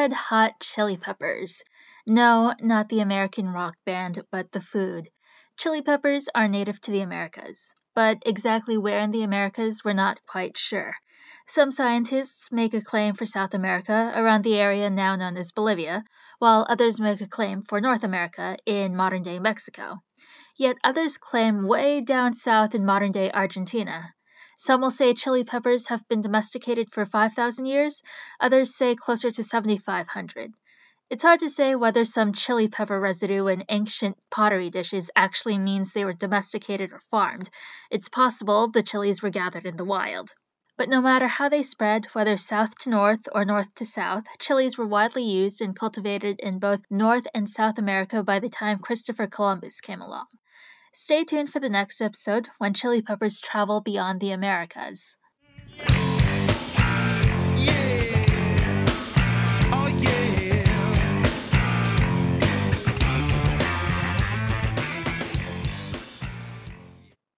Red Hot Chili Peppers. No, not the American rock band, but the food. Chili peppers are native to the Americas, but exactly where in the Americas we're not quite sure. Some scientists make a claim for South America around the area now known as Bolivia, while others make a claim for North America in modern-day Mexico. Yet others claim way down south in modern-day Argentina. Some will say chili peppers have been domesticated for 5,000 years, others say closer to 7,500. It's hard to say whether some chili pepper residue in ancient pottery dishes actually means they were domesticated or farmed. It's possible the chilies were gathered in the wild. But no matter how they spread, whether south to north or north to south, chilies were widely used and cultivated in both North and South America by the time Christopher Columbus came along. Stay tuned for the next episode when chili peppers travel beyond the Americas.